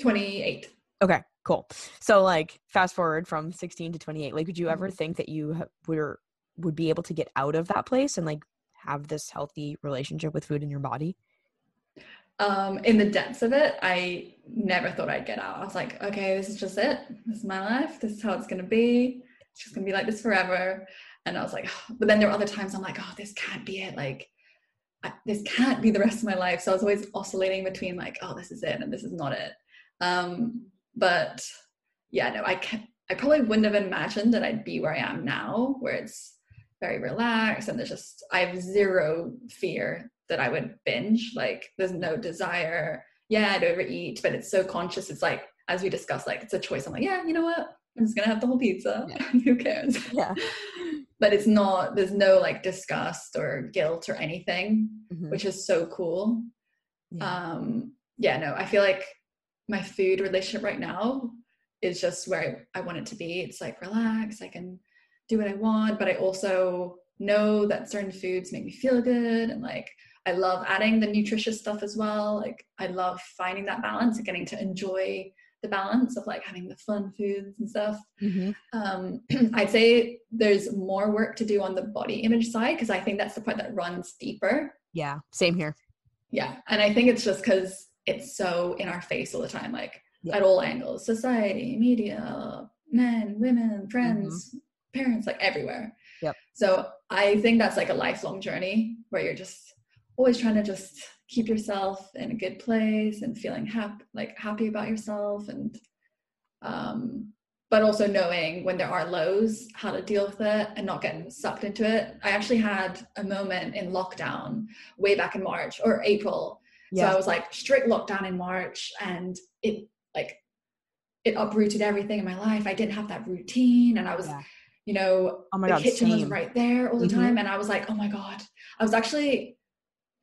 28. Okay, cool. So like fast forward from 16 to 28, like would you ever think that you would be able to get out of that place and like have this healthy relationship with food in your body? In the depths of it, I never thought I'd get out. I was like, okay, this is just it. This is my life. This is how it's going to be. It's just going to be like this forever. And I was like, but then there were other times I'm like, oh, this can't be it. Like this can't be the rest of my life. So I was always oscillating between like, oh, this is it and this is not it. But yeah, no, I probably wouldn't have imagined that I'd be where I am now, where it's very relaxed and there's just, I have zero fear that I would binge. Like there's no desire. Yeah, I'd overeat, but it's so conscious. It's like, as we discussed, like it's a choice. I'm like, yeah, you know what? I'm just going to have the whole pizza. Yeah. Who cares? Yeah. But it's not, there's no like disgust or guilt or anything, which is so cool. Yeah. Yeah, no, I feel like my food relationship right now is just where I want it to be. It's like relaxed. I can do what I want, but I also know that certain foods make me feel good. And like, I love adding the nutritious stuff as well. Like, I love finding that balance and getting to enjoy the balance of like having the fun foods and stuff. Mm-hmm. I'd say there's more work to do on the body image side, because I think that's the part that runs deeper. Yeah, same here. Yeah, and I think it's just because it's so in our face all the time, like at all angles, society, media, men, women, friends, parents, like everywhere. Yep. So I think that's like a lifelong journey where you're just always trying to just keep yourself in a good place and feeling happy about yourself, and but also knowing when there are lows, how to deal with it and not getting sucked into it. I actually had a moment in lockdown way back in March or April. Yeah. So I was like strict lockdown in March, and it uprooted everything in my life. I didn't have that routine, and I was, you know, the kitchen was right there all the time. And I was like, oh my God, I was actually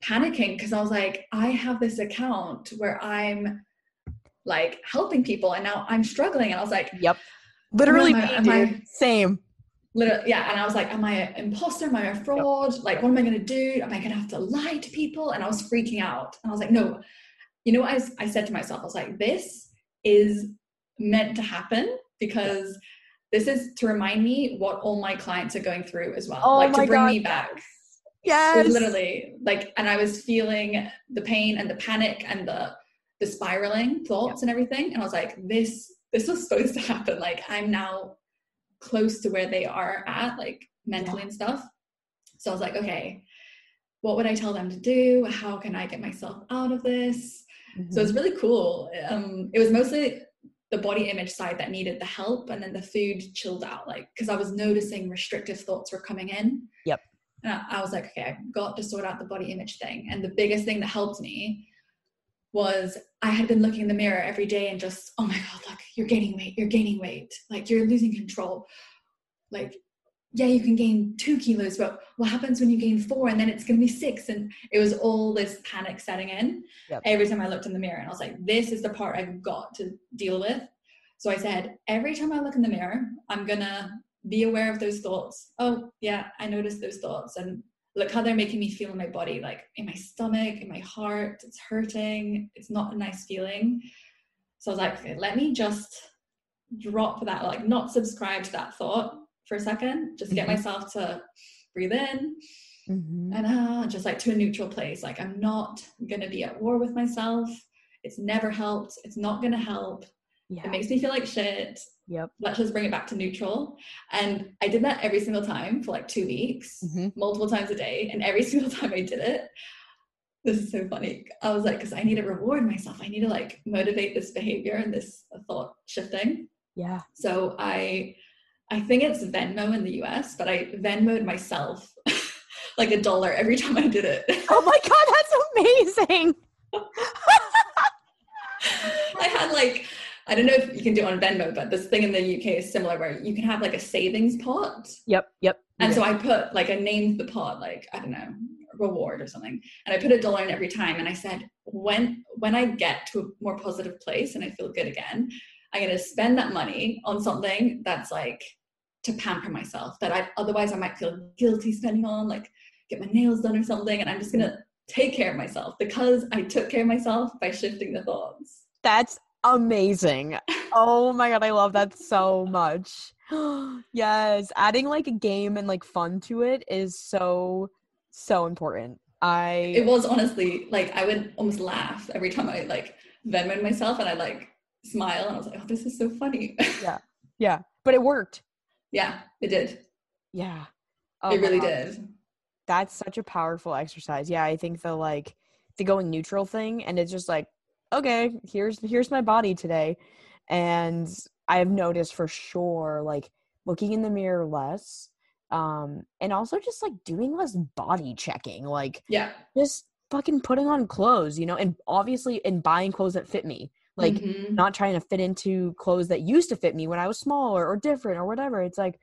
panicking, because I was like, I have this account where I'm like helping people, and now I'm struggling. And I was like, yep, literally, same. Literally, yeah. And I was like, am I an imposter? Am I a fraud? Yep. Like, what am I going to do? Am I going to have to lie to people? And I was freaking out. And I was like, no, you know what I said to myself? I was like, this is meant to happen, because this is to remind me what all my clients are going through as well. Oh, like, to bring me back. Yes. Literally, like, and I was feeling the pain and the panic and the spiraling thoughts and everything. And I was like, this was supposed to happen. Like, I'm now close to where they are at, like mentally and stuff. So I was like, okay, what would I tell them to do? How can I get myself out of this? So it's really cool. It was mostly the body image side that needed the help, and then the food chilled out, like, because I was noticing restrictive thoughts were coming in. Yep. And I was like, okay, I've got to sort out the body image thing. And the biggest thing that helped me was I had been looking in the mirror every day and just, oh my God, look, you're gaining weight. Like, you're losing control. Like, yeah, you can gain 2 kilos, but what happens when you gain 4 and then it's going to be 6? And it was all this panic setting in every time I looked in the mirror. And I was like, this is the part I've got to deal with. So I said, every time I look in the mirror, I'm going to be aware of those thoughts. Oh yeah, I noticed those thoughts, and look how they're making me feel in my body, like in my stomach, in my heart. It's hurting. It's not a nice feeling. So I was like, okay, let me just drop that, like not subscribe to that thought for a second, just get myself to breathe in and just like to a neutral place. Like, I'm not going to be at war with myself. It's never helped. It's not going to help. Yeah. It makes me feel like shit. Yep. Let's just bring it back to neutral. And I did that every single time for like 2 weeks, multiple times a day. And every single time I did it, this is so funny, I was like, because I need to reward myself. I need to like motivate this behavior and this thought shifting. Yeah. So I think it's Venmo in the US, but I Venmo'd myself like $1 every time I did it. Oh my God, that's amazing. I had like, I don't know if you can do it on Venmo, but this thing in the UK is similar where you can have like a savings pot. Yep. And so I put like, I named the pot, like, I don't know, reward or something. And I put $1 in every time. And I said, when I get to a more positive place and I feel good again, I'm going to spend that money on something that's like to pamper myself, that otherwise I might feel guilty spending on, like get my nails done or something. And I'm just going to take care of myself, because I took care of myself by shifting the thoughts. That's amazing. Oh my God, I love that so much. Yes, adding like a game and like fun to it is so important. It was honestly like I would almost laugh every time I like Venmo'd myself, and I like smile, and I was like, oh, this is so funny. yeah but it worked. Yeah, it did. Yeah. Oh, it really did. That's such a powerful exercise. Yeah, I think the like the going neutral thing, and it's just like, okay, here's my body today. And I've noticed for sure, like looking in the mirror less, and also just like doing less body checking, like just fucking putting on clothes, you know, and obviously and buying clothes that fit me, like not trying to fit into clothes that used to fit me when I was smaller or different or whatever. It's like,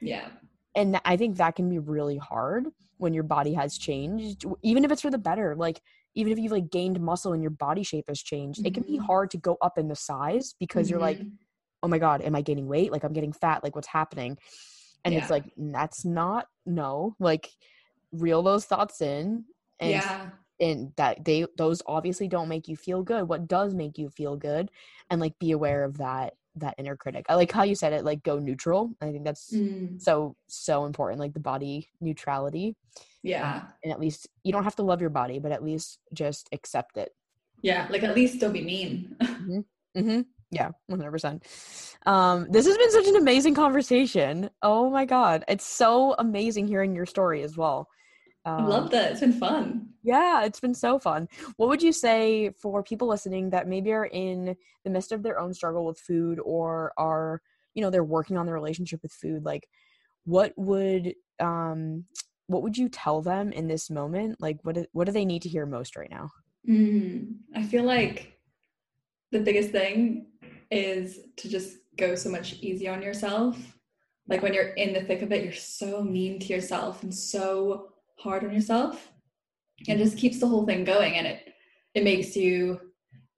and I think that can be really hard when your body has changed, even if it's for the better, like, even if you've like gained muscle and your body shape has changed, it can be hard to go up in the size, because you're like, oh my God, am I gaining weight? Like, I'm getting fat. Like, what's happening? And it's like, that's not, no, like reel those thoughts in. And, and that those obviously don't make you feel good. What does make you feel good? And like, be aware of that inner critic. I like how you said it, like go neutral. I think that's so important, like the body neutrality. And at least you don't have to love your body, but at least just accept it. Like at least don't be mean. Yeah, 100%. This has been such an amazing conversation. Oh my God. It's so amazing hearing your story as well. I love that. It's been fun. Yeah, it's been so fun. What would you say for people listening that maybe are in the midst of their own struggle with food, or are, you know, they're working on their relationship with food? Like, what would you tell them in this moment? Like, what do they need to hear most right now? I feel like the biggest thing is to just go so much easier on yourself. Like when you're in the thick of it, you're so mean to yourself and so hard on yourself. It just keeps the whole thing going, and it makes you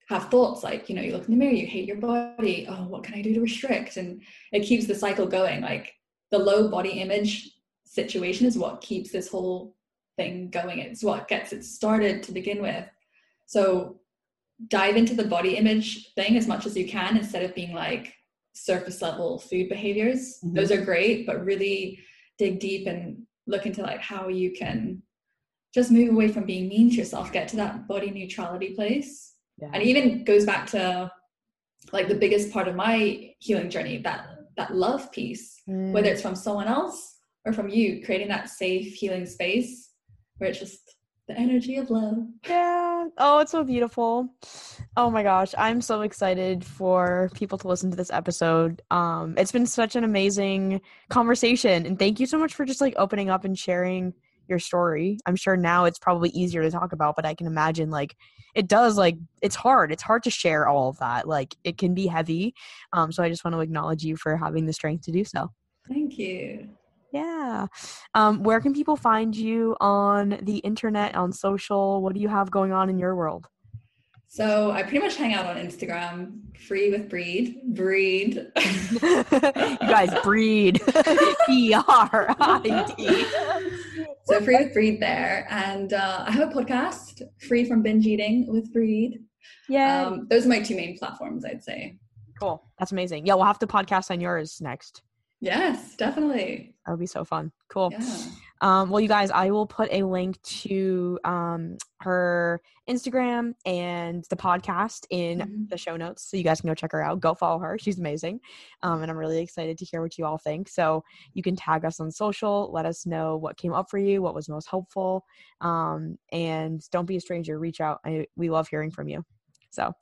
have thoughts like, you know, you look in the mirror, you hate your body. Oh, what can I do to restrict? And it keeps the cycle going. Like the low body image situation is what keeps this whole thing going. It's what gets it started to begin with. So dive into the body image thing as much as you can, instead of being like surface level food behaviors. Those are great, but really dig deep and look into like how you can just move away from being mean to yourself, get to that body neutrality place. And it even goes back to like the biggest part of my healing journey, that love piece, whether it's from someone else or from you, creating that safe healing space where it's just the energy of love. Yeah. Oh, it's so beautiful. Oh my gosh. I'm so excited for people to listen to this episode. It's been such an amazing conversation, and thank you so much for just like opening up and sharing your story. I'm sure now it's probably easier to talk about, but I can imagine like it does, like it's hard to share all of that. Like it can be heavy. So I just want to acknowledge you for having the strength to do so. Thank you. Yeah. Where can people find you on the internet, on social? What do you have going on in your world? So I pretty much hang out on Instagram, Free with Brid. You guys, Brid. BRID. So Free with Brid there. And I have a podcast, Free from Binge Eating with Brid. Yeah. Those are my two main platforms, I'd say. Cool. That's amazing. Yeah, we'll have to podcast on yours next. Yes, definitely. That would be so fun. Cool. Yeah. Well, you guys, I will put a link to her Instagram and the podcast in the show notes, so you guys can go check her out. Go follow her. She's amazing. And I'm really excited to hear what you all think. So you can tag us on social. Let us know what came up for you, what was most helpful. And don't be a stranger. Reach out. We love hearing from you. So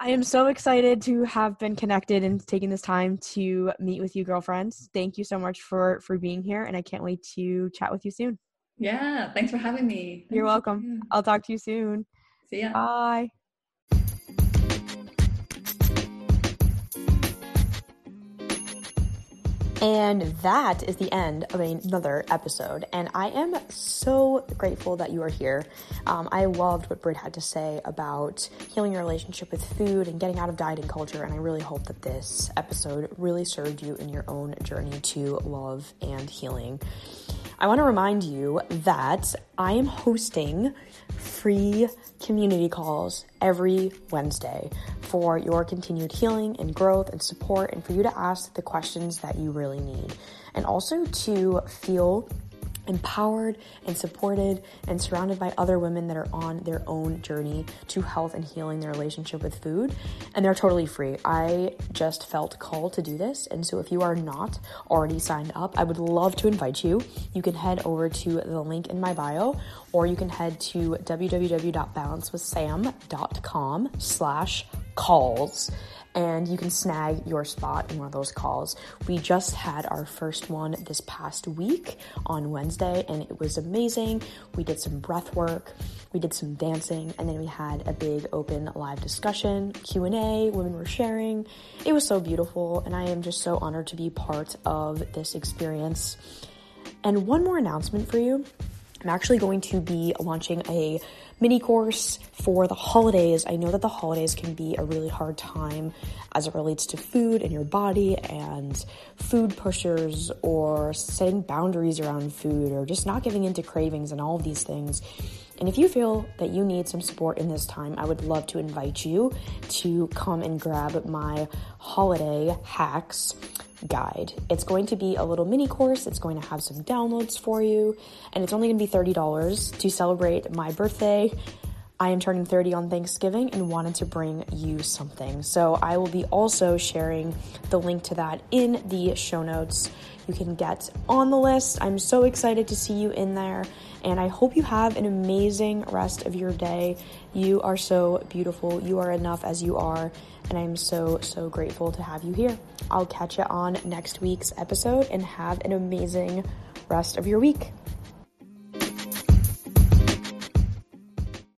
I am so excited to have been connected and taking this time to meet with you, girlfriends. Thank you so much for being here, and I can't wait to chat with you soon. Yeah, thanks for having me. You're welcome. Yeah. I'll talk to you soon. See ya. Bye. And that is the end of another episode. And I am so grateful that you are here. I loved what Brid had to say about healing your relationship with food and getting out of dieting culture. And I really hope that this episode really served you in your own journey to love and healing. I want to remind you that I am hosting free community calls every Wednesday for your continued healing and growth and support, and for you to ask the questions that you really need, and also to feel empowered and supported and surrounded by other women that are on their own journey to health and healing their relationship with food. And they're totally free. I just felt called to do this. And so if you are not already signed up, I would love to invite you. You can head over to the link in my bio, or you can head to www.balancewithsam.com/calls. And you can snag your spot in one of those calls. We just had our first one this past week on Wednesday, and it was amazing. We did some breath work, we did some dancing, and then we had a big open live discussion, Q&A, women were sharing. It was so beautiful, and I am just so honored to be part of this experience. And one more announcement for you. I'm actually going to be launching a mini course for the holidays. I know that the holidays can be a really hard time as it relates to food and your body and food pushers or setting boundaries around food or just not giving into cravings and all of these things. And if you feel that you need some support in this time, I would love to invite you to come and grab my holiday hacks guide. It's going to be a little mini course. It's going to have some downloads for you, and it's only going to be $30 to celebrate my birthday. I am turning 30 on Thanksgiving and wanted to bring you something. So I will be also sharing the link to that in the show notes. You can get on the list. I'm so excited to see you in there, and I hope you have an amazing rest of your day. You are so beautiful. You are enough as you are, and I'm so, so grateful to have you here. I'll catch you on next week's episode, and have an amazing rest of your week.